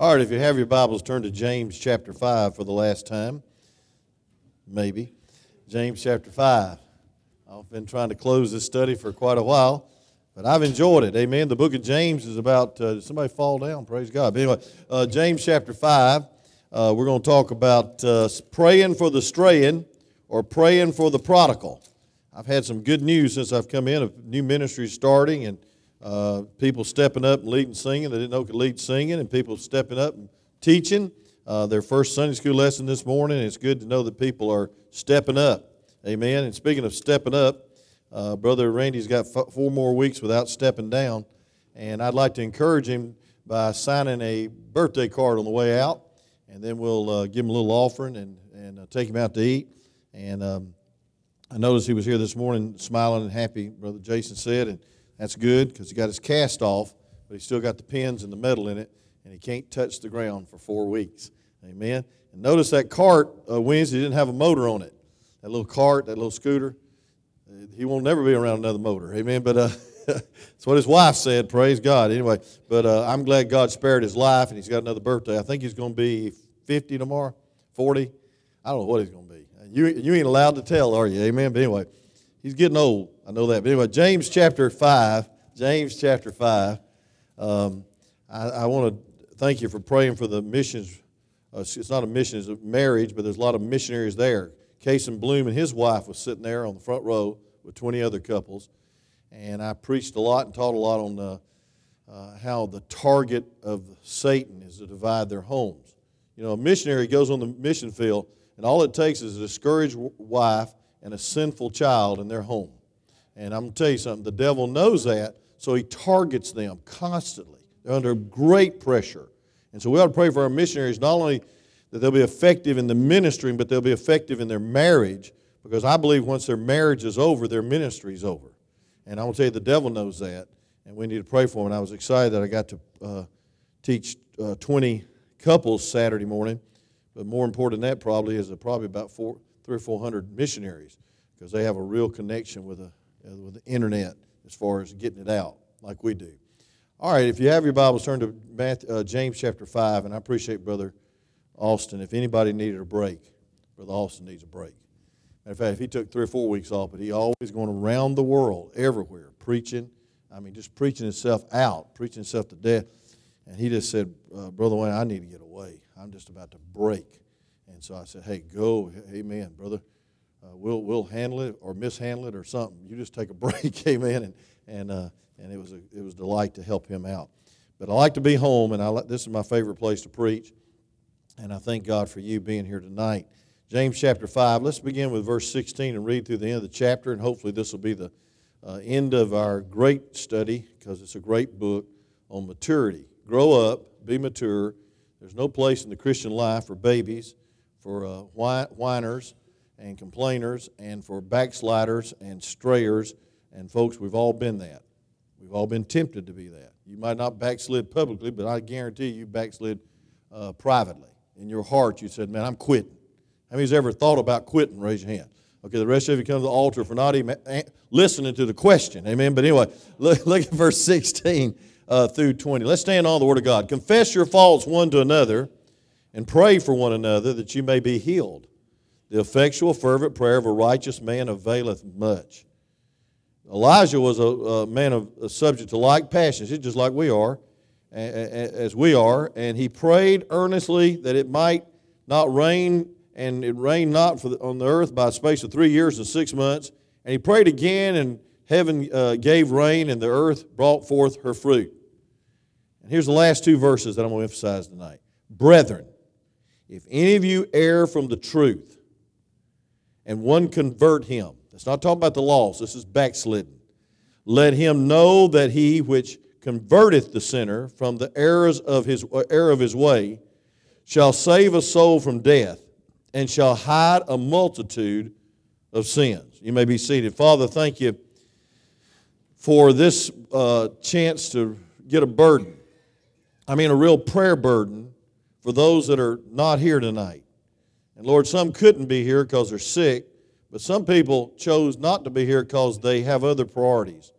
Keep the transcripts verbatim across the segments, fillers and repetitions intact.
All right, if you have your Bibles, turn to James chapter five for the last time. Maybe. James chapter five. I've been trying to close this study for quite a while, but I've enjoyed it. Amen. The book of James is about, uh, did somebody fall down? Praise God. But anyway, uh, James chapter five, uh, we're going to talk about uh, praying for the straying or praying for the prodigal. I've had some good news since I've come in, of new ministries starting and Uh, people stepping up and leading singing. They didn't know could lead singing, and people stepping up and teaching uh, their first Sunday school lesson this morning. It's good to know that people are stepping up. Amen. And speaking of stepping up, uh, Brother Randy's got f- four more weeks without stepping down, and I'd like to encourage him by signing a birthday card on the way out, and then we'll uh, give him a little offering and, and uh, take him out to eat. And um, I noticed he was here this morning smiling and happy, Brother Jason said, and that's good because he got his cast off, but he still got the pins and the metal in it, and he can't touch the ground for four weeks. Amen. And notice that cart uh, Wednesday didn't have a motor on it. That little cart, that little scooter, uh, he won't never be around another motor. Amen. But uh, that's what his wife said. Praise God. Anyway, but uh, I'm glad God spared his life, and he's got another birthday. I think he's going to be fifty tomorrow, forty. I don't know what he's going to be. You you ain't allowed to tell, are you? Amen. But anyway, he's getting old. I know that. But anyway, James chapter five, James chapter five. Um, I, I want to thank you for praying for the missions. Uh, it's not a mission, it's a marriage, but there's a lot of missionaries there. Casen Bloom and his wife was sitting there on the front row with twenty other couples. And I preached a lot and taught a lot on uh, uh, how the target of Satan is to divide their homes. You know, a missionary goes on the mission field, and all it takes is a discouraged wife and a sinful child in their home. And I'm going to tell you something, the devil knows that, so he targets them constantly. They're under great pressure. And so we ought to pray for our missionaries, not only that they'll be effective in the ministry, but they'll be effective in their marriage, because I believe once their marriage is over, their ministry is over. And I'm going to tell you, the devil knows that, and we need to pray for them. And I was excited that I got to uh, teach uh, twenty couples Saturday morning, but more important than that probably is probably about four, three or four hundred missionaries, because they have a real connection with a with the internet as far as getting it out like we do. All right, if you have your Bibles, turn to Matthew, uh, James chapter five, and I appreciate Brother Austin. If anybody needed a break, Brother Austin needs a break. Matter of fact, if he took three or four weeks off, but he always going around the world, everywhere, preaching. I mean, just preaching himself out, preaching himself to death. And he just said, uh, Brother Wayne, I need to get away. I'm just about to break. And so I said, hey, go. Amen, brother. Uh, we'll we'll handle it or mishandle it or something. You just take a break, amen. And and uh, and it was a it was a delight to help him out. But I like to be home, and I like, this is my favorite place to preach. And I thank God for you being here tonight. James chapter five. Let's begin with verse sixteen and read through the end of the chapter. And hopefully this will be the uh, end of our great study, because it's a great book on maturity. Grow up, be mature. There's no place in the Christian life for babies, for uh, whiners, and complainers, and for backsliders and strayers. And folks, we've all been that. We've all been tempted to be that. You might not backslid publicly, but I guarantee you backslid uh, privately. In your heart, you said, man, I'm quitting. How many's ever thought about quitting? Raise your hand. Okay, the rest of you come to the altar for not even listening to the question. Amen. But anyway, look, look at verse sixteen uh, through twenty. Let's stand on the Word of God. Confess your faults one to another and pray for one another that you may be healed. The effectual, fervent prayer of a righteous man availeth much. Elijah was a, a man of a subject to like passions. He's just like we are, a, a, as we are. And he prayed earnestly that it might not rain, and it rained not for the, on the earth by a space of three years and six months. And he prayed again, and heaven uh, gave rain, and the earth brought forth her fruit. And here's the last two verses that I'm going to emphasize tonight. Brethren, if any of you err from the truth, and one convert him. That's not talking about the lost. This is backslidden. Let him know that he which converteth the sinner from the errors of his error of his way shall save a soul from death and shall hide a multitude of sins. You may be seated. Father, thank you for this uh, chance to get a burden. I mean, a real prayer burden for those that are not here tonight. And Lord, some couldn't be here because they're sick, but some people chose not to be here because they have other priorities,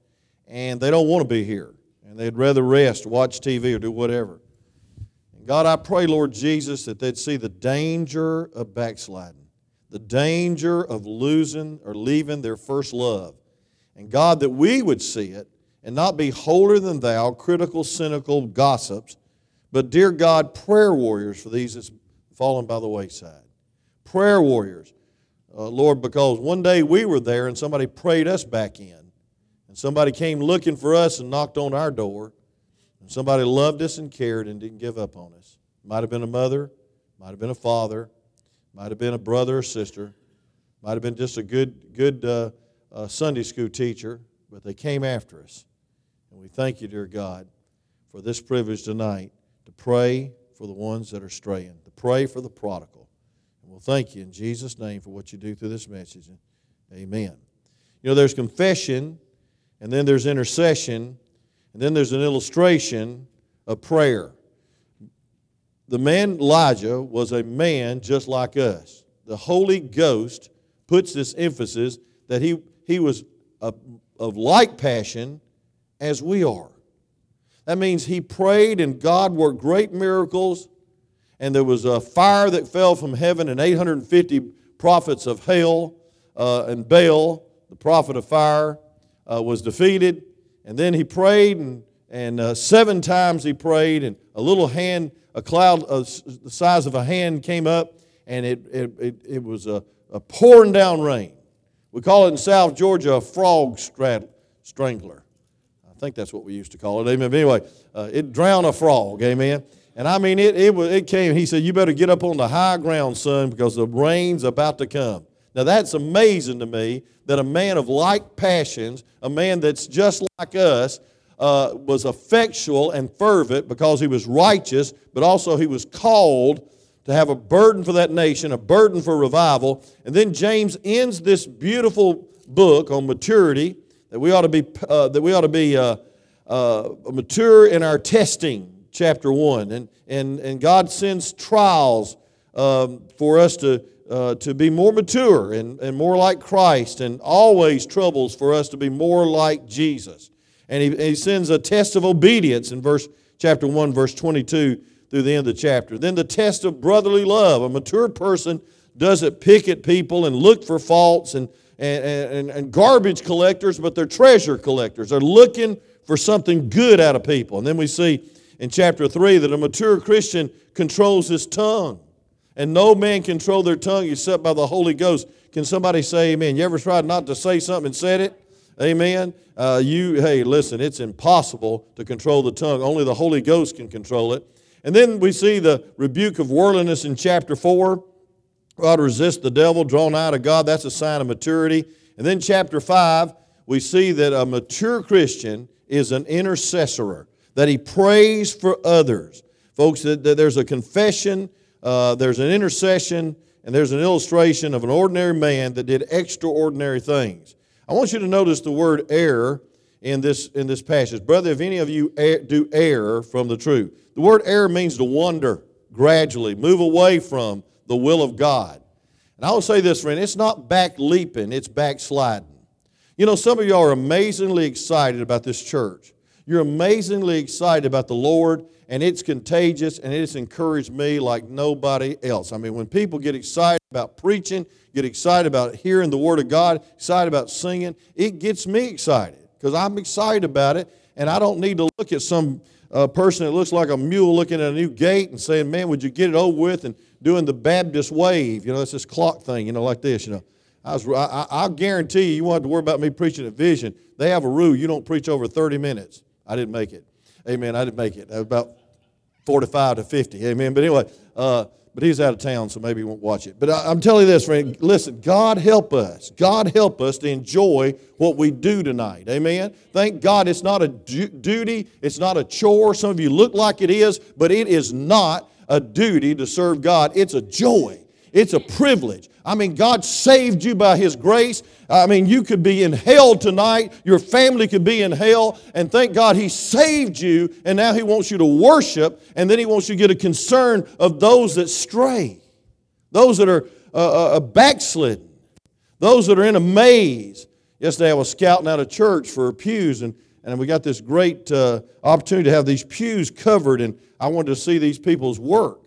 and they don't want to be here, and they'd rather rest, watch T V, or do whatever. And God, I pray, Lord Jesus, that they'd see the danger of backsliding, the danger of losing or leaving their first love. And God, that we would see it and not be holier than thou, critical, cynical gossips, but, dear God, prayer warriors for these that's fallen by the wayside. Prayer warriors, uh, Lord, because one day we were there and somebody prayed us back in. And somebody came looking for us and knocked on our door. And somebody loved us and cared and didn't give up on us. Might have been a mother, might have been a father, might have been a brother or sister, might have been just a good good uh, uh, Sunday school teacher, but they came after us. And we thank you, dear God, for this privilege tonight to pray for the ones that are straying, to pray for the prodigal. And we'll thank you in Jesus' name for what you do through this message. Amen. You know, there's confession, and then there's intercession, and then there's an illustration of prayer. The man Elijah was a man just like us. The Holy Ghost puts this emphasis that he, he was a, of like passion as we are. That means he prayed and God worked great miracles, and there was a fire that fell from heaven and eight hundred fifty prophets of hell uh, and Baal, the prophet of fire, Uh, was defeated, and then he prayed, and, and uh, seven times he prayed, and a little hand, a cloud uh, the size of a hand came up, and it it, it, it was a, a pouring down rain. We call it in South Georgia a frog straddle, strangler. I think that's what we used to call it, amen. But anyway, uh, it drowned a frog, amen. And I mean, it, it, was, it came, he said, you better get up on the high ground, son, because the rain's about to come. Now that's amazing to me that a man of like passions, a man that's just like us, uh, was effectual and fervent because he was righteous, but also he was called to have a burden for that nation, a burden for revival. And then James ends this beautiful book on maturity, that we ought to be uh, that we ought to be uh, uh, mature in our testing, chapter one, and and and God sends trials um, for us to. Uh, to be more mature and, and more like Christ, and always troubles for us to be more like Jesus. And he, and he sends a test of obedience in verse chapter one, verse twenty-two through the end of the chapter. Then the test of brotherly love. A mature person doesn't pick at people and look for faults and, and, and, and garbage collectors, but they're treasure collectors. They're looking for something good out of people. And then we see in chapter three that a mature Christian controls his tongue. And no man control their tongue except by the Holy Ghost. Can somebody say amen? You ever tried not to say something and said it? Amen? Uh, you, hey, listen, it's impossible to control the tongue. Only the Holy Ghost can control it. And then we see the rebuke of worldliness in chapter four. We ought to resist the devil, draw nigh to God. That's a sign of maturity. And then chapter five, we see that a mature Christian is an intercessor, that he prays for others. Folks, that, that there's a confession. Uh, there's an intercession, and there's an illustration of an ordinary man that did extraordinary things. I want you to notice the word err in this in this passage. Brother, if any of you err, do err from the truth. The word err means to wander gradually, move away from the will of God. And I will say this, friend, it's not back leaping, it's backsliding. You know, some of you are amazingly excited about this church. You're amazingly excited about the Lord, and it's contagious, and it's encouraged me like nobody else. I mean, when people get excited about preaching, get excited about hearing the Word of God, excited about singing, it gets me excited because I'm excited about it, and I don't need to look at some uh, person that looks like a mule looking at a new gate and saying, man, would you get it over with, and doing the Baptist wave. You know, that's this clock thing, you know, like this, you know. I was, I, I guarantee you, you won't have to worry about me preaching at Vision. They have a rule, you don't preach over thirty minutes. I didn't make it. Amen. I didn't make it. I was about forty-five to fifty. Amen. But anyway, uh, but he's out of town, so maybe he won't watch it. But I, I'm telling you this, friend. Listen, God help us. God help us to enjoy what we do tonight. Amen. Thank God it's not a du- duty. It's not a chore. Some of you look like it is, but it is not a duty to serve God. It's a joy. It's a privilege. I mean, God saved you by His grace. I mean, you could be in hell tonight. Your family could be in hell. And thank God He saved you, and now He wants you to worship, and then He wants you to get a concern of those that stray, those that are uh, uh, backslidden, those that are in a maze. Yesterday I was scouting out a church for pews, and, and we got this great uh, opportunity to have these pews covered, and I wanted to see these people's work.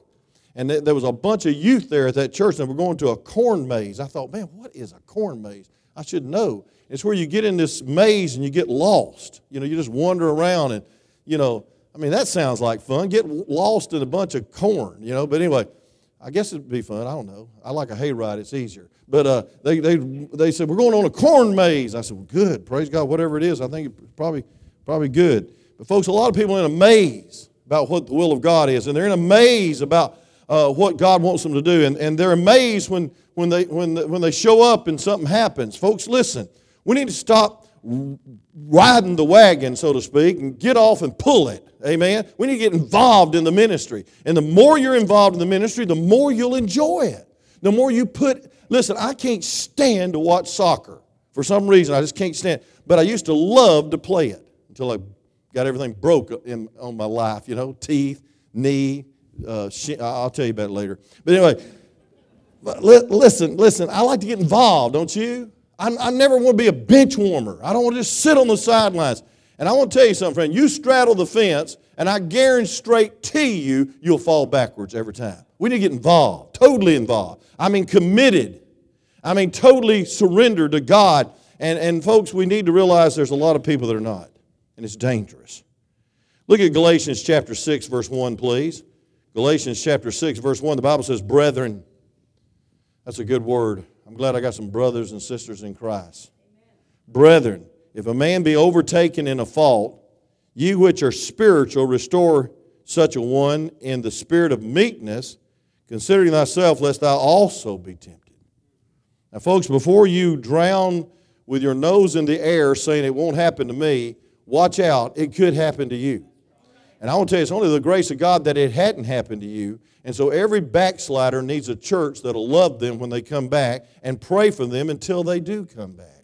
And th- there was a bunch of youth there at that church, and we're going to a corn maze. I thought, man, what is a corn maze? I should know. It's where you get in this maze and you get lost. You know, you just wander around and, you know, I mean, that sounds like fun. Get lost in a bunch of corn, you know. But anyway, I guess it'd be fun. I don't know. I like a hayride. It's easier. But uh, they they they said, we're going on a corn maze. I said, well, good. Praise God. Whatever it is, I think it's probably, probably good. But, folks, a lot of people are in a maze about what the will of God is, and they're in a maze about Uh, what God wants them to do, and, and they're amazed when when they when the, when they show up and something happens. Folks, listen, we need to stop riding the wagon, so to speak, and get off and pull it. Amen. We need to get involved in the ministry, and the more you're involved in the ministry, the more you'll enjoy it. The more you put. Listen, I can't stand to watch soccer for some reason. I just can't stand. But I used to love to play it until I got everything broke in on my life. You know, teeth, knee. Uh, I'll tell you about it later. But anyway, listen, listen, I like to get involved, don't you? I, I never want to be a bench warmer. I don't want to just sit on the sidelines. And I want to tell you something, friend. You straddle the fence, and I guarantee straight to you, you'll fall backwards every time. We need to get involved, totally involved. I mean committed. I mean totally surrender to God. And, and folks, we need to realize there's a lot of people that are not, and it's dangerous. Look at Galatians chapter six, verse one, please. Galatians chapter six, verse one, the Bible says, brethren. That's a good word. I'm glad I got some brothers and sisters in Christ. Amen. Brethren, if a man be overtaken in a fault, ye which are spiritual, restore such a one in the spirit of meekness, considering thyself, lest thou also be tempted. Now, folks, before you drown with your nose in the air saying it won't happen to me, watch out, it could happen to you. And I want to tell you, it's only the grace of God that it hadn't happened to you. And so every backslider needs a church that'll love them when they come back and pray for them until they do come back.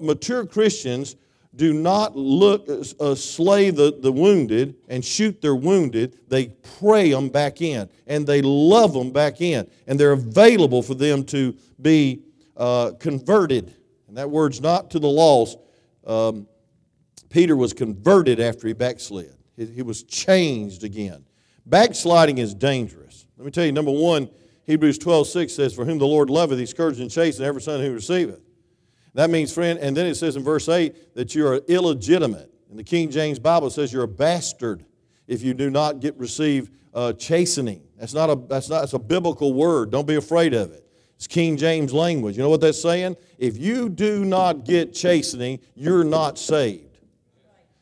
Mature Christians do not look uh, slay the, the wounded and shoot their wounded. They pray them back in, and they love them back in, and they're available for them to be uh, converted. And that word's not to the lost. Um, Peter was converted after he backslid. He was changed again. Backsliding is dangerous. Let me tell you, number one, Hebrews twelve, six says, for whom the Lord loveth, he scourgeth and chasteneth every son who receiveth. That means, friend, and then it says in verse eight that you are illegitimate. And the King James Bible says you're a bastard if you do not get receive uh, chastening. That's not a that's not that's a biblical word. Don't be afraid of it. It's King James language. You know what that's saying? If you do not get chastening, you're not saved.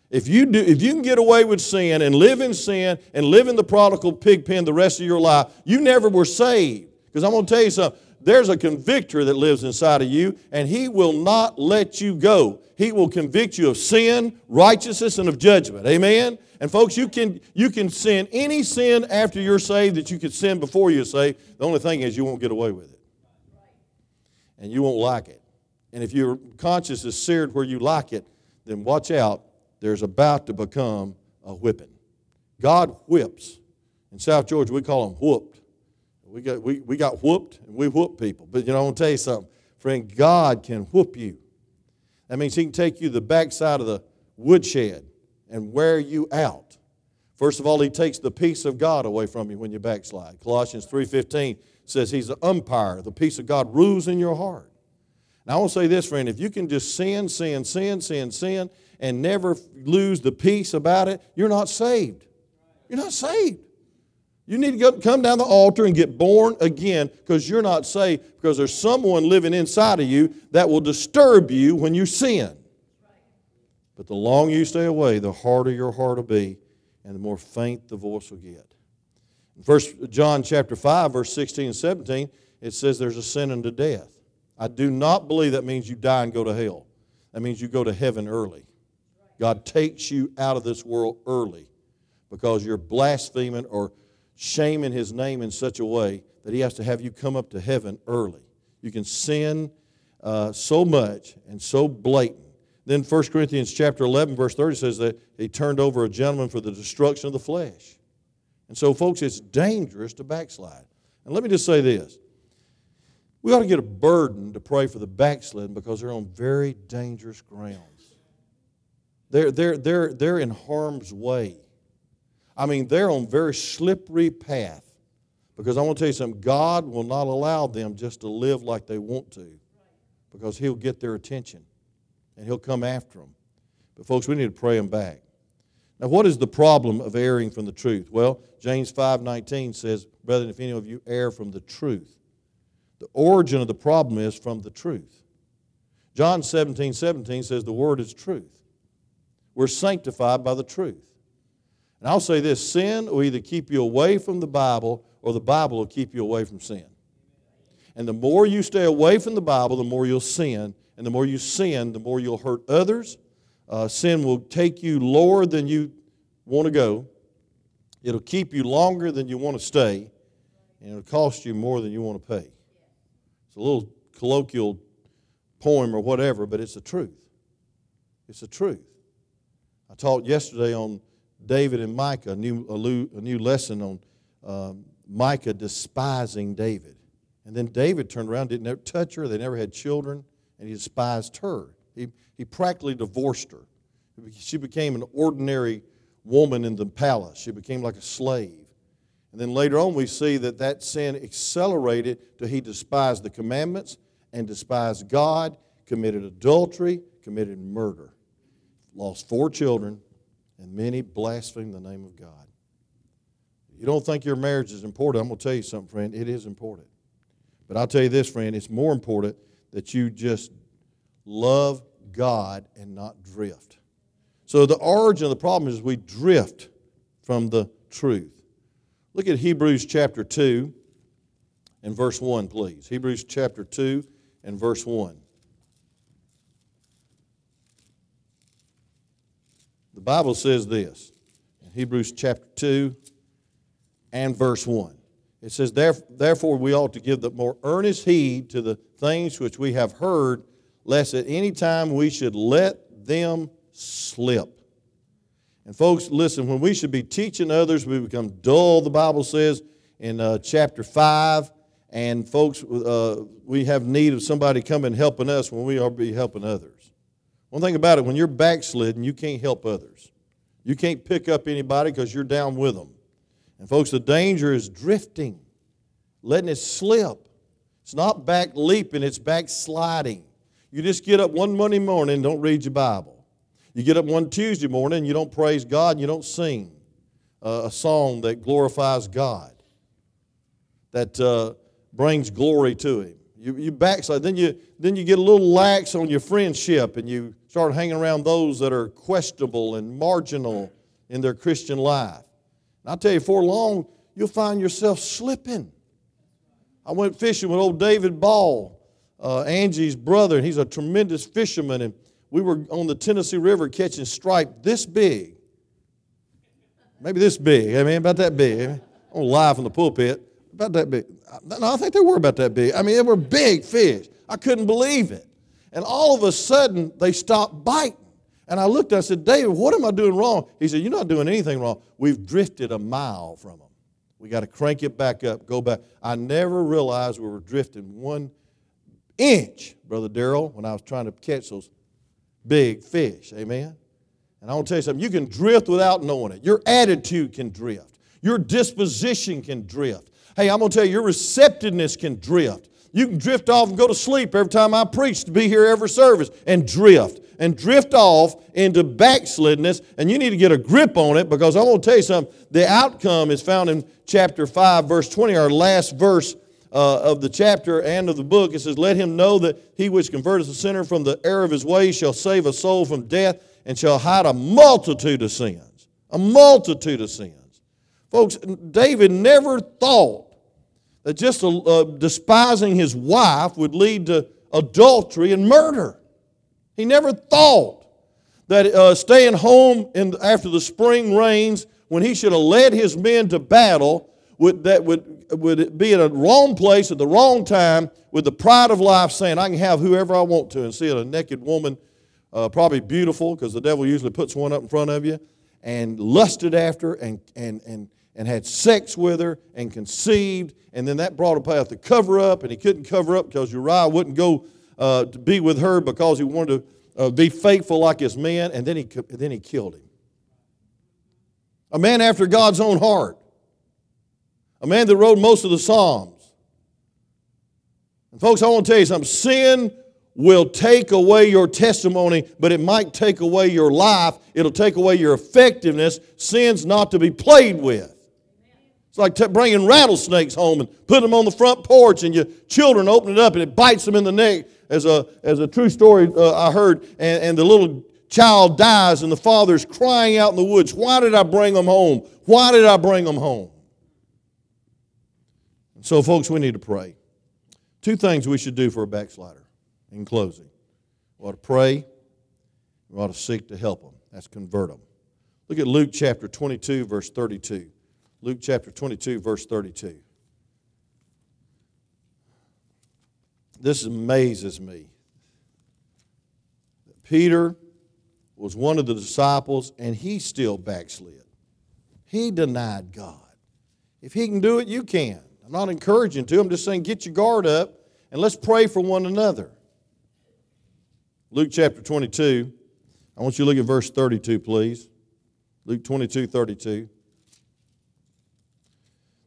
If you do, if you can get away with sin and live in sin and live in the prodigal pig pen the rest of your life, you never were saved. Because I'm going to tell you something. There's a convictor that lives inside of you, and he will not let you go. He will convict you of sin, righteousness, and of judgment. Amen? And folks, you can you can sin any sin after you're saved that you could sin before you're saved. The only thing is you won't get away with it. And you won't like it. And if your conscience is seared where you like it, then watch out. There's about to become a whipping. God whips. In South Georgia, we call them whooped. We got, we, we got whooped, and we whoop people. But, you know, I want to tell you something. Friend, God can whoop you. That means he can take you to the backside of the woodshed and wear you out. First of all, he takes the peace of God away from you when you backslide. Colossians three fifteen says he's the umpire. The peace of God rules in your heart. Now, I want to say this, friend. If you can just sin, sin, sin, sin, sin, and never lose the peace about it, you're not saved. You're not saved. You need to go, come down the altar and get born again, because you're not saved, because there's someone living inside of you that will disturb you when you sin. But the longer you stay away, the harder your heart will be, and the more faint the voice will get. In First John chapter five, verse sixteen and seventeen, it says there's a sin unto death. I do not believe that means you die and go to hell. That means you go to heaven early. God takes you out of this world early because you're blaspheming or shaming his name in such a way that he has to have you come up to heaven early. You can sin uh, so much and so blatant. Then First Corinthians chapter eleven, verse thirty says that he turned over a gentleman for the destruction of the flesh. And so, folks, it's dangerous to backslide. And let me just say this. We ought to get a burden to pray for the backslidden because they're on very dangerous ground. They're, they're, they're, they're in harm's way. I mean, they're on a very slippery path. Because I want to tell you something, God will not allow them just to live like they want to. Because He'll get their attention. And He'll come after them. But folks, we need to pray them back. Now, what is the problem of erring from the truth? Well, James five nineteen says, brethren, if any of you err from the truth. The origin of the problem is from the truth. John seventeen seventeen says the word is truth. We're sanctified by the truth. And I'll say this, sin will either keep you away from the Bible or the Bible will keep you away from sin. And the more you stay away from the Bible, the more you'll sin. And the more you sin, the more you'll hurt others. Uh, sin will take you lower than you want to go. It'll keep you longer than you want to stay. And it'll cost you more than you want to pay. It's a little colloquial poem or whatever, but it's the truth. It's the truth. I taught yesterday on David and Micah, a new, a new lesson on um, Micah despising David. And then David turned around, didn't ever touch her. They never had children, and he despised her. He, he practically divorced her. She became an ordinary woman in the palace. She became like a slave. And then later on we see that that sin accelerated to he despised the commandments and despised God, committed adultery, committed murder. Lost four children, and many blasphemed the name of God. You don't think your marriage is important. I'm going to tell you something, friend. It is important. But I'll tell you this, friend. It's more important that you just love God and not drift. So the origin of the problem is we drift from the truth. Look at Hebrews chapter two and verse one, please. Hebrews chapter two and verse one. The Bible says this, in Hebrews chapter two and verse one. It says, therefore we ought to give the more earnest heed to the things which we have heard, lest at any time we should let them slip. And folks, listen, when we should be teaching others, we become dull, the Bible says, in uh, chapter five. And folks, uh, we have need of somebody coming helping us when we are be helping others. One thing about it, when you're backslidden, you can't help others. You can't pick up anybody because you're down with them. And folks, the danger is drifting, letting it slip. It's not back leaping, it's backsliding. You just get up one Monday morning and don't read your Bible. You get up one Tuesday morning and you don't praise God and you don't sing uh, a song that glorifies God, that uh, brings glory to Him. You, you backslide. Then you, then you get a little lax on your friendship and you start hanging around those that are questionable and marginal in their Christian life. And I'll tell you, for long, you'll find yourself slipping. I went fishing with old David Ball, uh, Angie's brother, and he's a tremendous fisherman. And we were on the Tennessee River catching stripe this big. Maybe this big. I mean, about that big. I'm live from the pulpit. About that big. No, I think they were about that big. I mean, they were big fish. I couldn't believe it. And all of a sudden, they stopped biting. And I looked and I said, David, what am I doing wrong? He said, you're not doing anything wrong. We've drifted a mile from them. We got to crank it back up, go back. I never realized we were drifting one inch, Brother Darrell, when I was trying to catch those big fish. Amen? And I want to tell you something. You can drift without knowing it. Your attitude can drift. Your disposition can drift. Hey, I'm going to tell you, your receptiveness can drift. You can drift off and go to sleep every time I preach to be here every service and drift and drift off into backsliddenness, and you need to get a grip on it because I'm going to tell you something. The outcome is found in chapter five, verse twenty, our last verse uh, of the chapter and of the book. It says, let him know that he which converteth a sinner from the error of his ways shall save a soul from death and shall hide a multitude of sins. A multitude of sins. Folks, David never thought that just uh, despising his wife would lead to adultery and murder. He never thought that uh, staying home in, after the spring rains when he should have led his men to battle would, that would, would be in a wrong place at the wrong time with the pride of life saying, I can have whoever I want to and see a naked woman, uh, probably beautiful because the devil usually puts one up in front of you, and lusted after and and and. and had sex with her and conceived, and then that brought about the cover-up, and he couldn't cover up because Uriah wouldn't go uh, to be with her because he wanted to uh, be faithful like his men, and then he, then he killed him. A man after God's own heart. A man that wrote most of the Psalms. And folks, I want to tell you something. Sin will take away your testimony, but it might take away your life. It'll take away your effectiveness. Sin's not to be played with. It's like t- bringing rattlesnakes home and putting them on the front porch, and your children open it up and it bites them in the neck. As a, as a true story uh, I heard, and, and the little child dies and the father's crying out in the woods, why did I bring them home? Why did I bring them home? And so, folks, we need to pray. Two things we should do for a backslider. In closing, we ought to pray, we ought to seek to help them. That's convert them. Look at Luke chapter twenty-two, verse thirty-two. Luke chapter twenty-two, verse thirty-two. This amazes me. Peter was one of the disciples, and he still backslid. He denied God. If he can do it, you can. I'm not encouraging to. I'm just saying get your guard up, and let's pray for one another. Luke chapter twenty-two, I want you to look at verse thirty-two, please. Luke twenty-two, thirty-two.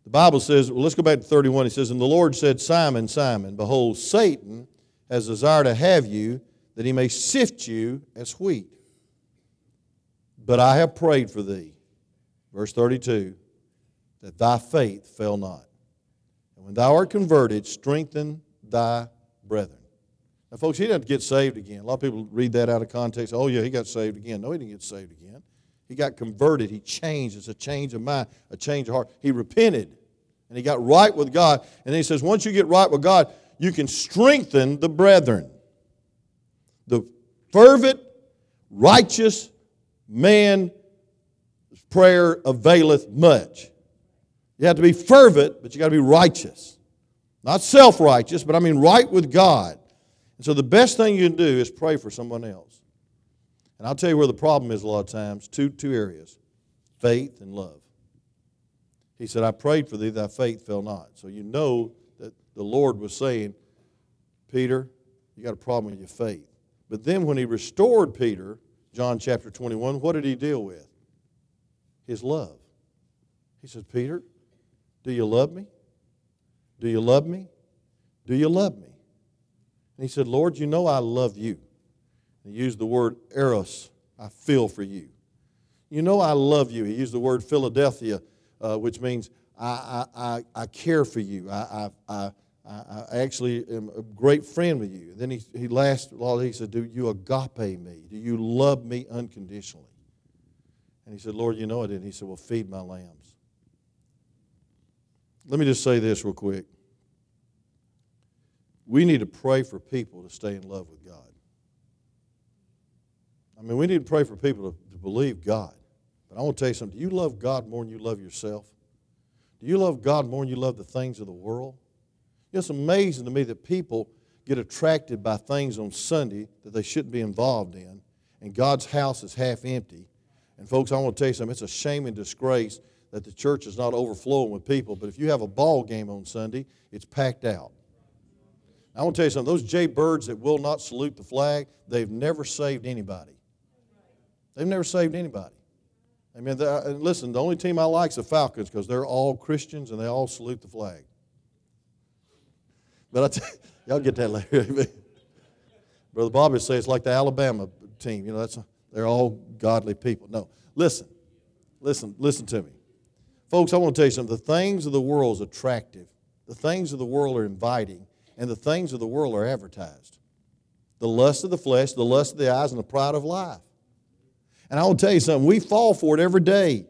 The Bible says, well, let's go back to thirty-one. It says, and the Lord said, Simon, Simon, behold, Satan has desire to have you, that he may sift you as wheat. But I have prayed for thee, verse thirty-two, that thy faith fail not. And when thou art converted, strengthen thy brethren. Now, folks, he didn't get saved again. A lot of people read that out of context. Oh, yeah, he got saved again. No, he didn't get saved again. He got converted. He changed. It's a change of mind, a change of heart. He repented, and he got right with God. And then he says, once you get right with God, you can strengthen the brethren. The fervent, righteous man's prayer availeth much. You have to be fervent, but you got to be righteous. Not self-righteous, but I mean right with God. And so the best thing you can do is pray for someone else. And I'll tell you where the problem is a lot of times, two, two areas, faith and love. He said, I prayed for thee, thy faith fail not. So you know that the Lord was saying, Peter, you got a problem with your faith. But then when he restored Peter, John chapter twenty-one, what did he deal with? His love. He said, Peter, do you love me? Do you love me? Do you love me? And he said, Lord, you know I love you. And he used the word eros, I feel for you. You know I love you. He used the word Philadelphia, uh, which means I, I, I, I care for you. I, I, I, I actually am a great friend with you. And then he, he last, he said, do you agape me? Do you love me unconditionally? And he said, Lord, you know I did. He said, well, feed my lambs. Let me just say this real quick. We need to pray for people to stay in love with God. I mean, we need to pray for people to, to believe God. But I want to tell you something. Do you love God more than you love yourself? Do you love God more than you love the things of the world? You know, it's amazing to me that people get attracted by things on Sunday that they shouldn't be involved in, and God's house is half empty. And, folks, I want to tell you something. It's a shame and disgrace that the church is not overflowing with people. But if you have a ball game on Sunday, it's packed out. I want to tell you something. Those jaybirds that will not salute the flag, they've never saved anybody. They've never saved anybody. I mean, listen, the only team I like is the Falcons because they're all Christians and they all salute the flag. But I tell you, y'all get that later. Brother Bobby would say it's like the Alabama team. You know, that's they're all godly people. No, listen, listen, listen to me. Folks, I want to tell you something. The things of the world is attractive. The things of the world are inviting. And the things of the world are advertised. The lust of the flesh, the lust of the eyes, and the pride of life. And I will tell you something, we fall for it every day.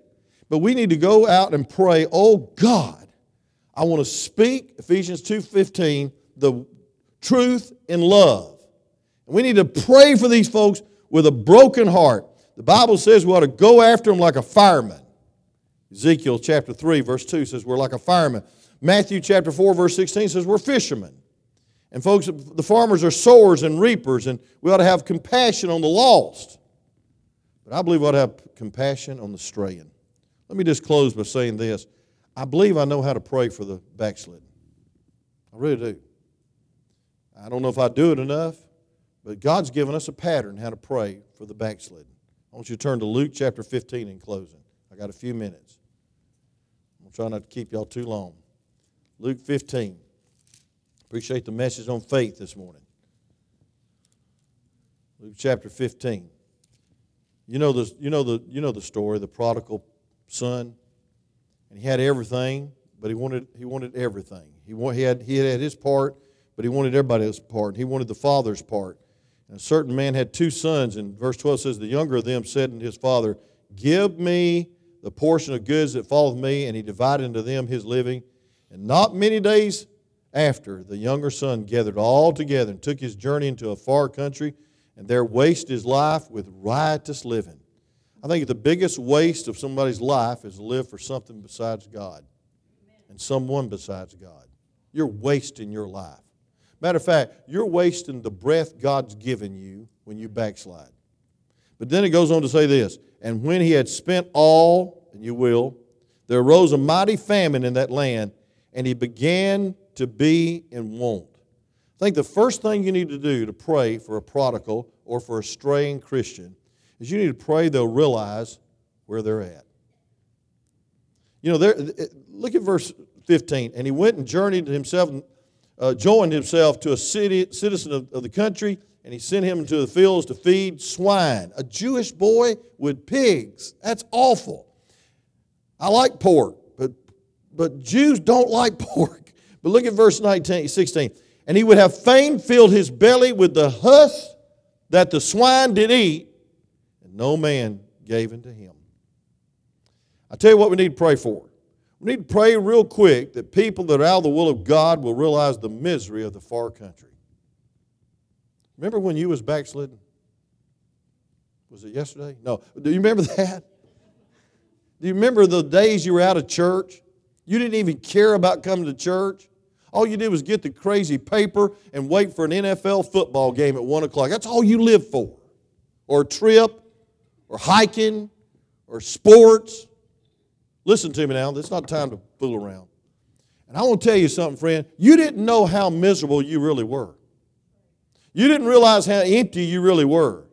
But we need to go out and pray, oh God, I want to speak, Ephesians two fifteen, the truth in love. And we need to pray for these folks with a broken heart. The Bible says we ought to go after them like a fireman. Ezekiel chapter three, verse two says we're like a fireman. Matthew chapter four, verse sixteen says we're fishermen. And folks, the farmers are sowers and reapers, and we ought to have compassion on the lost. But I believe we ought to have compassion on the straying. Let me just close by saying this. I believe I know how to pray for the backslidden. I really do. I don't know if I do it enough, But God's given us a pattern how to pray for the backslidden. I want you to turn to Luke chapter fifteen in closing. I got a few minutes. I'm trying not to keep y'all too long. Luke fifteen. Appreciate the message on faith this morning. Luke chapter fifteen. You know the you know the you know the story, the prodigal son, and he had everything, but he wanted he wanted everything. He want, he had he had his part, but he wanted everybody else's part. He wanted the father's part. And a certain man had two sons, and verse twelve says, the younger of them said unto his father, give me the portion of goods that falleth me, and he divided unto them his living. And not many days after, the younger son gathered all together and took his journey into a far country, and there wasted his life with riotous living. I think the biggest waste of somebody's life is to live for something besides God and someone besides God. You're wasting your life. Matter of fact, you're wasting the breath God's given you when you backslide. But then it goes on to say this, and when he had spent all, and you will, there arose a mighty famine in that land, and he began to be in want. I think the first thing you need to do to pray for a prodigal or for a straying Christian is you need to pray they'll realize where they're at. You know, there, look at verse fifteen. And he went and journeyed to himself, uh, joined himself to a city, citizen of, of the country, and he sent him into the fields to feed swine. A Jewish boy with pigs. That's awful. I like pork, but, but Jews don't like pork. But look at verse nineteen, sixteen. And he would have fain filled his belly with the husk that the swine did eat, and no man gave unto him. I tell you what we need to pray for. We need to pray real quick that people that are out of the will of God will realize the misery of the far country. Remember when you was backslidden? Was it yesterday? No. Do you remember that? Do you remember the days you were out of church? You didn't even care about coming to church. All you did was get the crazy paper and wait for an N F L football game at one o'clock. That's all you lived for. Or a trip, or hiking, or sports. Listen to me now. It's not time to fool around. And I want to tell you something, friend. You didn't know how miserable you really were. You didn't realize how empty you really were.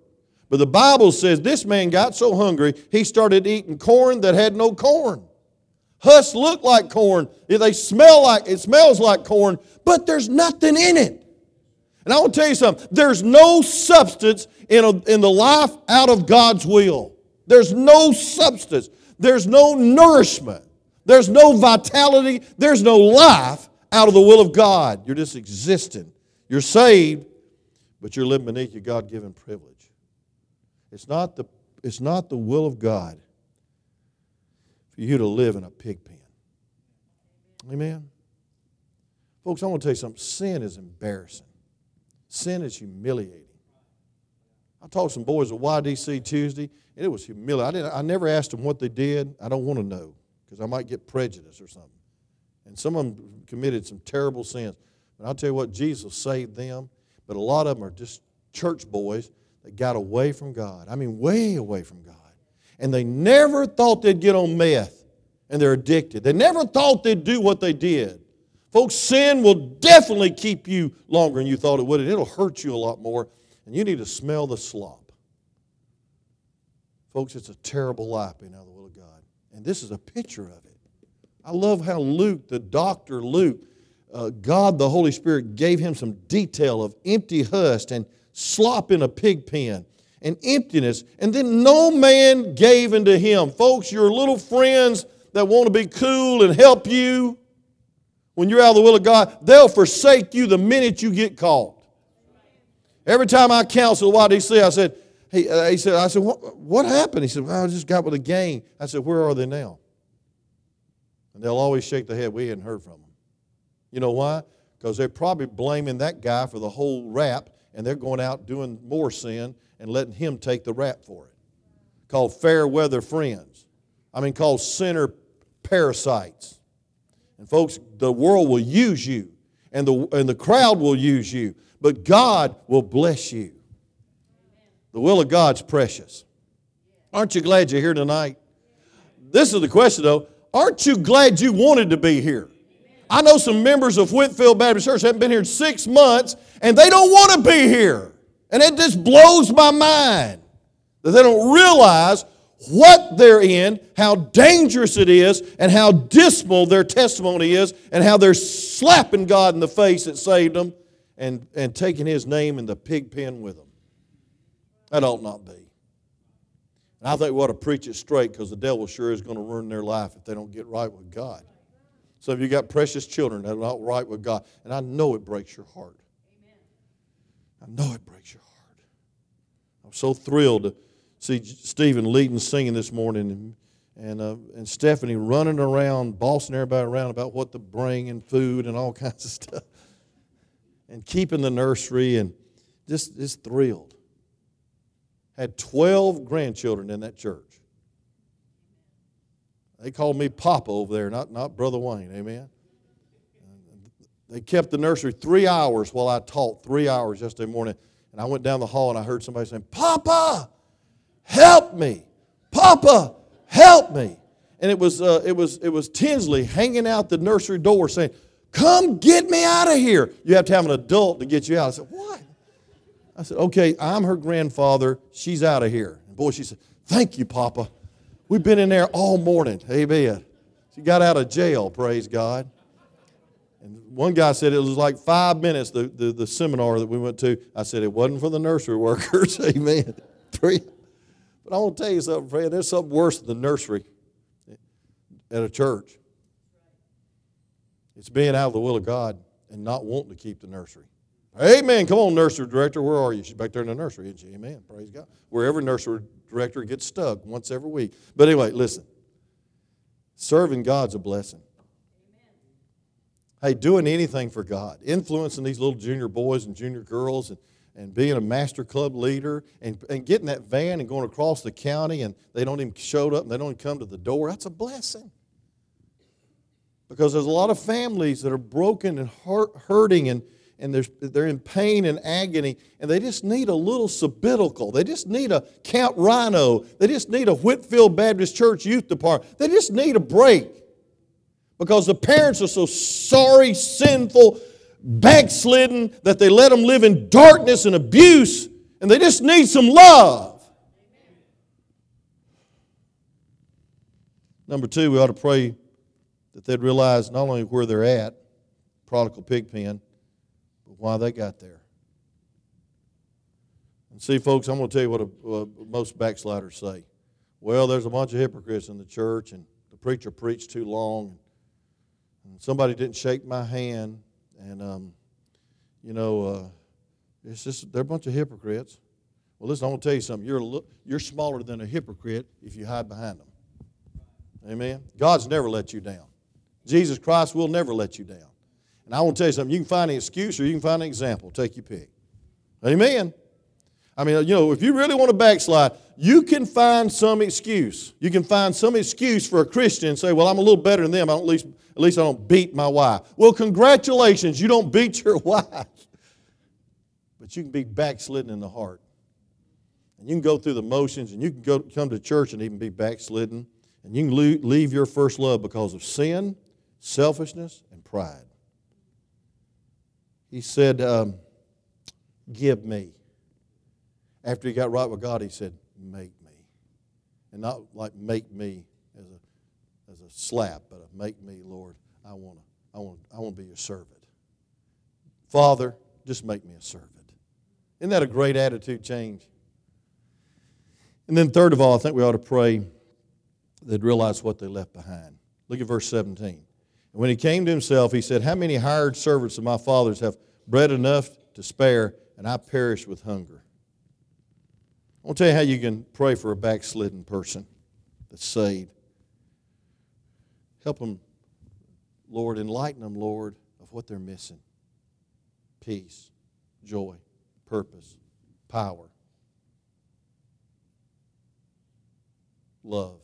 But the Bible says this man got so hungry, he started eating corn that had no corn. Husks look like corn. They smell like, it smells like corn, but there's nothing in it. And I want to tell you something. There's no substance in, a, in the life out of God's will. There's no substance. There's no nourishment. There's no vitality. There's no life out of the will of God. You're just existing. You're saved, but you're living beneath your God-given privilege. It's not the, it's not the will of God for you to live in a pig pen. Amen? Folks, I want to tell you something. Sin is embarrassing. Sin is humiliating. I talked to some boys at Y D C Tuesday, and it was humiliating. I, didn't, I never asked them what they did. I don't want to know because I might get prejudice or something. And some of them committed some terrible sins. And I'll tell you what, Jesus saved them, but a lot of them are just church boys that got away from God. I mean, way away from God. And they never thought they'd get on meth, and they're addicted. They never thought they'd do what they did. Folks, sin will definitely keep you longer than you thought it would, and it'll hurt you a lot more, and you need to smell the slop. Folks, it's a terrible life being out of the will of God, and this is a picture of it. I love how Luke, the doctor Luke, uh, God the Holy Spirit gave him some detail of empty husk and slop in a pig pen and emptiness, and then no man gave unto him. Folks, your little friends that want to be cool and help you, when you're out of the will of God, they'll forsake you the minute you get caught. Every time I counseled Y D C, I said, he, uh, he said, I said, what, what happened? He said, well, I just got with a gang. I said, where are they now? And they'll always shake their head. We hadn't heard from them. You know why? Because they're probably blaming that guy for the whole rap, and they're going out doing more sin and letting him take the rap for it. Called fair weather friends. I mean, called sinner parasites. And folks, the world will use you, and the, and the crowd will use you, but God will bless you. The will of God's precious. Aren't you glad you're here tonight? This is the question, though. Aren't you glad you wanted to be here? I know some members of Whitfield Baptist Church haven't been here in six months, and they don't want to be here. And it just blows my mind that they don't realize what they're in, how dangerous it is, and how dismal their testimony is, and how they're slapping God in the face that saved them and, and taking His name in the pig pen with them. That ought not be. And I think we ought to preach it straight, because the devil sure is going to ruin their life if they don't get right with God. Some of you got precious children that are not right with God, and I know it breaks your heart. I know it breaks your heart. I'm so thrilled to see Stephen leading singing this morning, and and, uh, and Stephanie running around, bossing everybody around about what to bring and food and all kinds of stuff, and keeping the nursery, and just, just thrilled. Had twelve grandchildren in that church. They called me Papa over there, not, not Brother Wayne, amen? They kept the nursery three hours while I taught, three hours yesterday morning. And I went down the hall and I heard somebody saying, "Papa, help me. Papa, help me." And it was, uh, it was, it was Tinsley hanging out the nursery door saying, "Come get me out of here." You have to have an adult to get you out. I said, "What?" I said, "Okay, I'm her grandfather. She's out of here." And boy, she said, "Thank you, Papa. We've been in there all morning." Amen. She got out of jail, praise God. And one guy said it was like five minutes, the, the, the seminar that we went to. I said it wasn't for the nursery workers. Amen. Three. But I want to tell you something, friend. There's something worse than the nursery at a church. It's being out of the will of God and not wanting to keep the nursery. Amen. Come on, nursery director. Where are you? She's back there in the nursery, isn't she? Amen. Praise God. Where every nursery director gets stuck once every week. But anyway, listen. Serving God's a blessing. Hey, doing anything for God, influencing these little junior boys and junior girls, and, and being a master club leader, and, and getting that van and going across the county, and they don't even show up and they don't even come to the door. That's a blessing. Because there's a lot of families that are broken and heart hurting, and and they're, they're in pain and agony, and they just need a little sabbatical. They just need a Camp Rhino. They just need a Whitfield Baptist Church youth department. They just need a break, because the parents are so sorry, sinful, backslidden that they let them live in darkness and abuse, and they just need some love. Number two, we ought to pray that they'd realize not only where they're at, prodigal pig pen, why they got there. And see, folks, I'm going to tell you what a, uh, most backsliders say. Well, there's a bunch of hypocrites in the church, and the preacher preached too long, and somebody didn't shake my hand, and, um, you know, uh, it's just, they're a bunch of hypocrites. Well, listen, I'm going to tell you something. You're, a little, you're smaller than a hypocrite if you hide behind them. Amen? God's never let you down. Jesus Christ will never let you down. And I want to tell you something, you can find an excuse or you can find an example. Take your pick. Amen. I mean, you know, if you really want to backslide, you can find some excuse. You can find some excuse for a Christian and say, "Well, I'm a little better than them. I don't, at least, at least I don't beat my wife." Well, congratulations, you don't beat your wife. But you can be backslidden in the heart. And you can go through the motions, and you can go come to church and even be backslidden. And you can leave your first love because of sin, selfishness, and pride. He said, um, "Give me." After he got right with God, he said, "Make me." And not like "make me" as a as a slap, but a "make me, Lord. I want to. I want. I want to be your servant. Father, just make me a servant." Isn't that a great attitude change? And then, third of all, I think we ought to pray they'd realize what they left behind. Look at verse seventeen. When he came to himself, he said, "How many hired servants of my father's have bread enough to spare, and I perish with hunger?" I want to tell you how you can pray for a backslidden person that's saved. Help them, Lord. Enlighten them, Lord, of what they're missing. Peace, joy, purpose, power, love.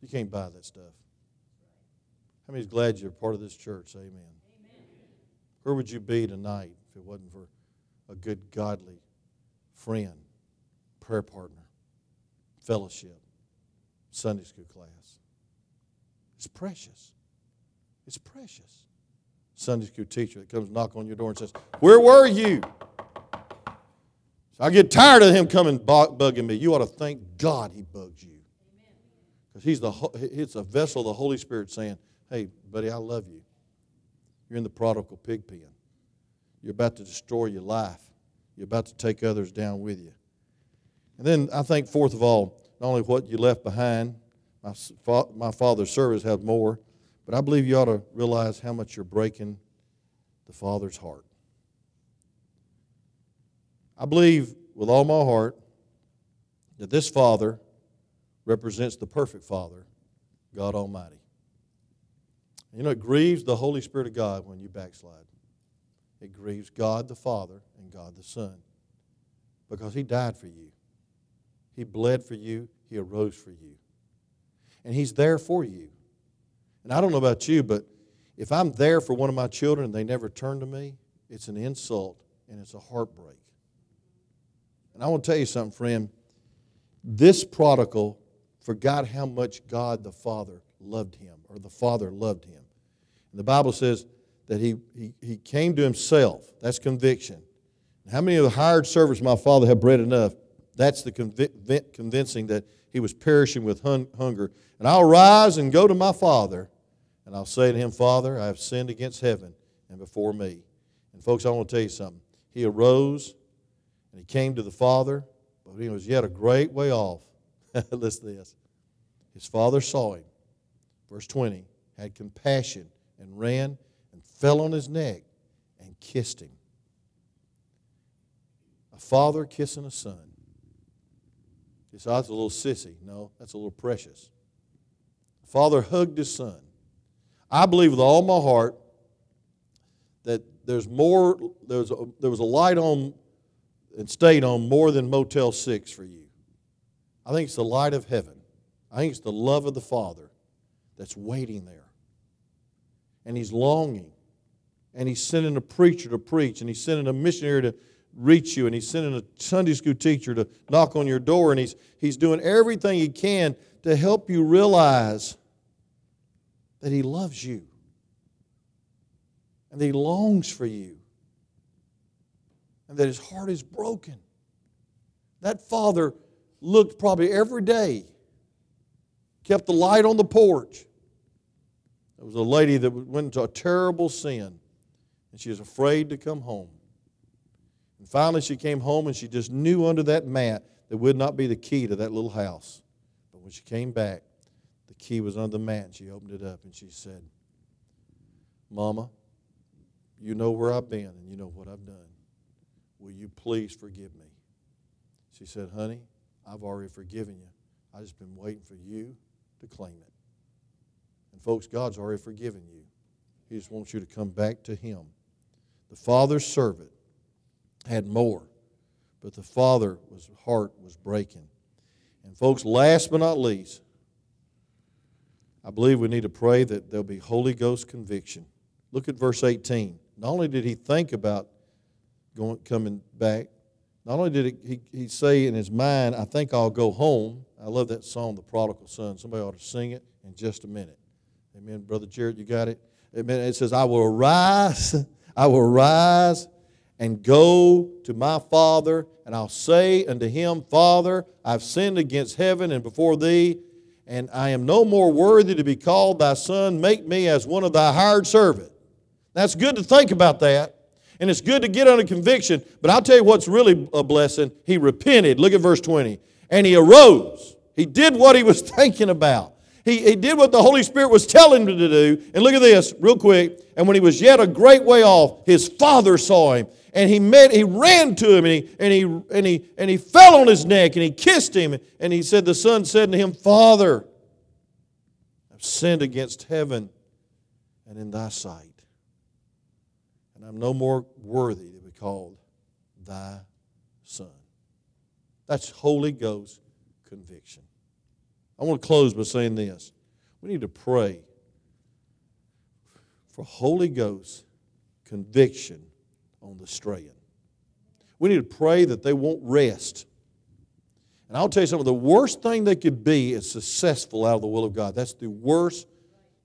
You can't buy that stuff. How many is glad you're part of this church? Amen. Amen. Where would you be tonight if it wasn't for a good, godly friend, prayer partner, fellowship, Sunday school class? It's precious. It's precious. Sunday school teacher that comes knock on your door and says, "Where were you?" So I get tired of him coming bugging me. You ought to thank God he bugged you. Because he's the it's a vessel of the Holy Spirit saying, hey, buddy, I love you. You're in the prodigal pig pen. You're about to destroy your life. You're about to take others down with you. And then I think, fourth of all, not only what you left behind, my, my Father's service has more, but I believe you ought to realize how much you're breaking the Father's heart. I believe with all my heart that this Father represents the perfect Father, God Almighty. You know, it grieves the Holy Spirit of God when you backslide. It grieves God the Father and God the Son because He died for you. He bled for you. He arose for you. And He's there for you. And I don't know about you, but if I'm there for one of my children and they never turn to me, it's an insult and it's a heartbreak. And I want to tell you something, friend. This prodigal forgot how much God the Father loved him, or the Father loved him. And the Bible says that he, he, he came to himself. That's conviction. And how many of the hired servants my Father have bread enough? That's the conv- convincing that he was perishing with hun- hunger. And I'll rise and go to my Father, and I'll say to him, Father, I have sinned against heaven and before me. And folks, I want to tell you something. He arose, and he came to the Father, but he was yet a great way off. Listen to this. His Father saw him, verse twenty, had compassion and ran and fell on his neck and kissed him. A father kissing a son. He said, oh, that's a little sissy. No, that's a little precious. The Father hugged his son. I believe with all my heart that there's more, there's a, there was a light on and stayed on more than Motel six for you. I think it's the light of heaven. I think it's the love of the Father that's waiting there. And He's longing. And He's sending a preacher to preach. And He's sending a missionary to reach you. And He's sending a Sunday school teacher to knock on your door. And He's, he's doing everything He can to help you realize that He loves you. And that He longs for you. And that His heart is broken. That Father looked probably every day. Kept the light on the porch. There was a lady that went into a terrible sin, and she was afraid to come home. And finally she came home, and she just knew under that mat there would not be the key to that little house. But when she came back, the key was under the mat, and she opened it up, and she said, Mama, you know where I've been, and you know what I've done. Will you please forgive me? She said, honey, I've already forgiven you. I've just been waiting for you to claim it. And folks, God's already forgiven you. He just wants you to come back to Him. The Father's servant had more, but the Father's heart was breaking. And folks, last but not least, I believe we need to pray that there'll be Holy Ghost conviction. Look at verse eighteen. Not only did he think about going coming back, not only did he, he say in his mind, I think I'll go home. I love that song, The Prodigal Son. Somebody ought to sing it in just a minute. Amen. Brother Jared, you got it? Amen. It says, I will arise, I will rise and go to my Father, and I'll say unto Him, Father, I've sinned against heaven and before Thee, and I am no more worthy to be called Thy Son. Make me as one of Thy hired servants. That's good to think about that. And it's good to get under conviction, but I'll tell you what's really a blessing. He repented. Look at verse twenty. And he arose. He did what he was thinking about. He, he did what the Holy Spirit was telling him to do. And look at this real quick. And when he was yet a great way off, his Father saw him. And he met, he ran to him, and he, and he, and he, and he fell on his neck, and he kissed him. And he said, the Son said to him, Father, I've sinned against heaven and in thy sight. I'm no more worthy to be called thy son. That's Holy Ghost conviction. I want to close by saying this. We need to pray for Holy Ghost conviction on the straying. We need to pray that they won't rest. And I'll tell you something, the worst thing that could be is successful out of the will of God. That's the worst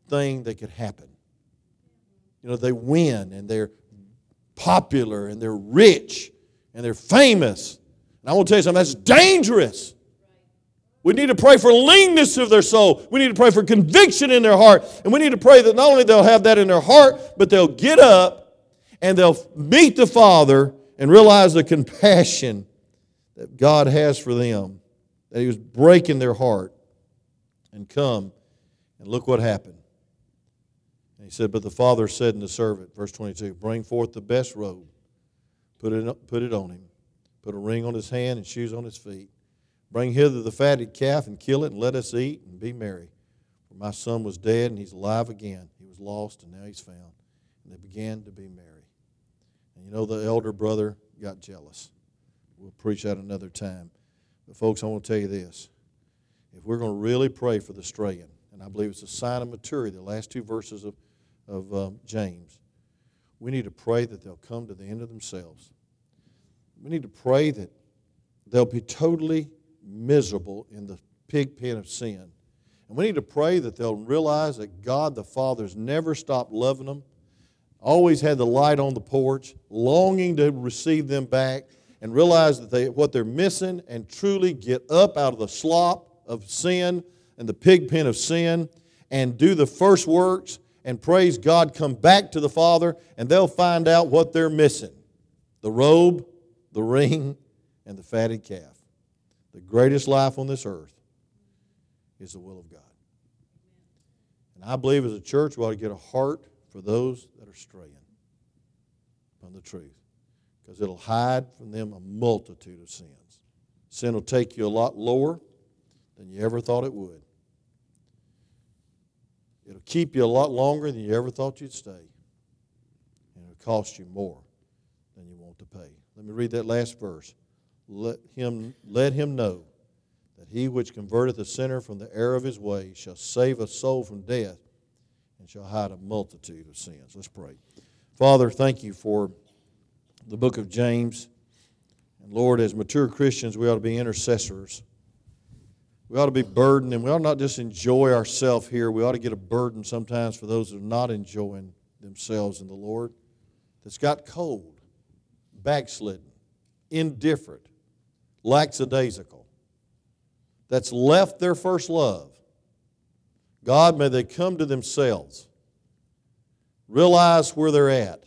thing that could happen. You know, they win and they're popular and they're rich and they're famous, And I want to tell you something, that's dangerous. We need to pray for leanness of their soul. We need to pray for conviction in their heart. And we need to pray that not only they'll have that in their heart, but they'll get up and they'll meet the Father and realize the compassion that God has for them, that He was breaking their heart, and come and look what happened. And He said, but the Father said unto the servant, verse twenty-two, bring forth the best robe, put it, put it on him, put a ring on his hand and shoes on his feet. Bring hither the fatted calf and kill it, and let us eat and be merry. For my son was dead, and he's alive again. He was lost, and now he's found. And they began to be merry. And you know, the elder brother got jealous. We'll preach that another time. But folks, I want to tell you this. If we're going to really pray for the straying, and I believe it's a sign of maturity, the last two verses of, of um, James, we need to pray that they'll come to the end of themselves. We need to pray that they'll be totally miserable in the pig pen of sin. And we need to pray that they'll realize that God the Father's never stopped loving them, always had the light on the porch, longing to receive them back, and realize that they what they're missing, and truly get up out of the slop of sin and the pig pen of sin and do the first works and praise God, come back to the Father, and they'll find out what they're missing. The robe, the ring, and the fatted calf. The greatest life on this earth is the will of God. And I believe as a church we ought to get a heart for those that are straying from the truth, because it'll hide from them a multitude of sins. Sin will take you a lot lower than you ever thought it would. It'll keep you a lot longer than you ever thought you'd stay. And it'll cost you more than you want to pay. Let me read that last verse. Let him, let him know that he which converteth a sinner from the error of his way shall save a soul from death and shall hide a multitude of sins. Let's pray. Father, thank you for the book of James. And Lord, as mature Christians, we ought to be intercessors. We ought to be burdened, and we ought to not just enjoy ourselves here. We ought to get a burden sometimes for those that are not enjoying themselves in the Lord, that's got cold, backslidden, indifferent, lackadaisical, that's left their first love. God, may they come to themselves, realize where they're at,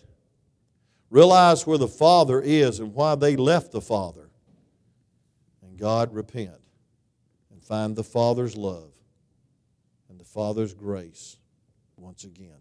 realize where the Father is and why they left the Father, and God, repent and find the Father's love and the Father's grace once again.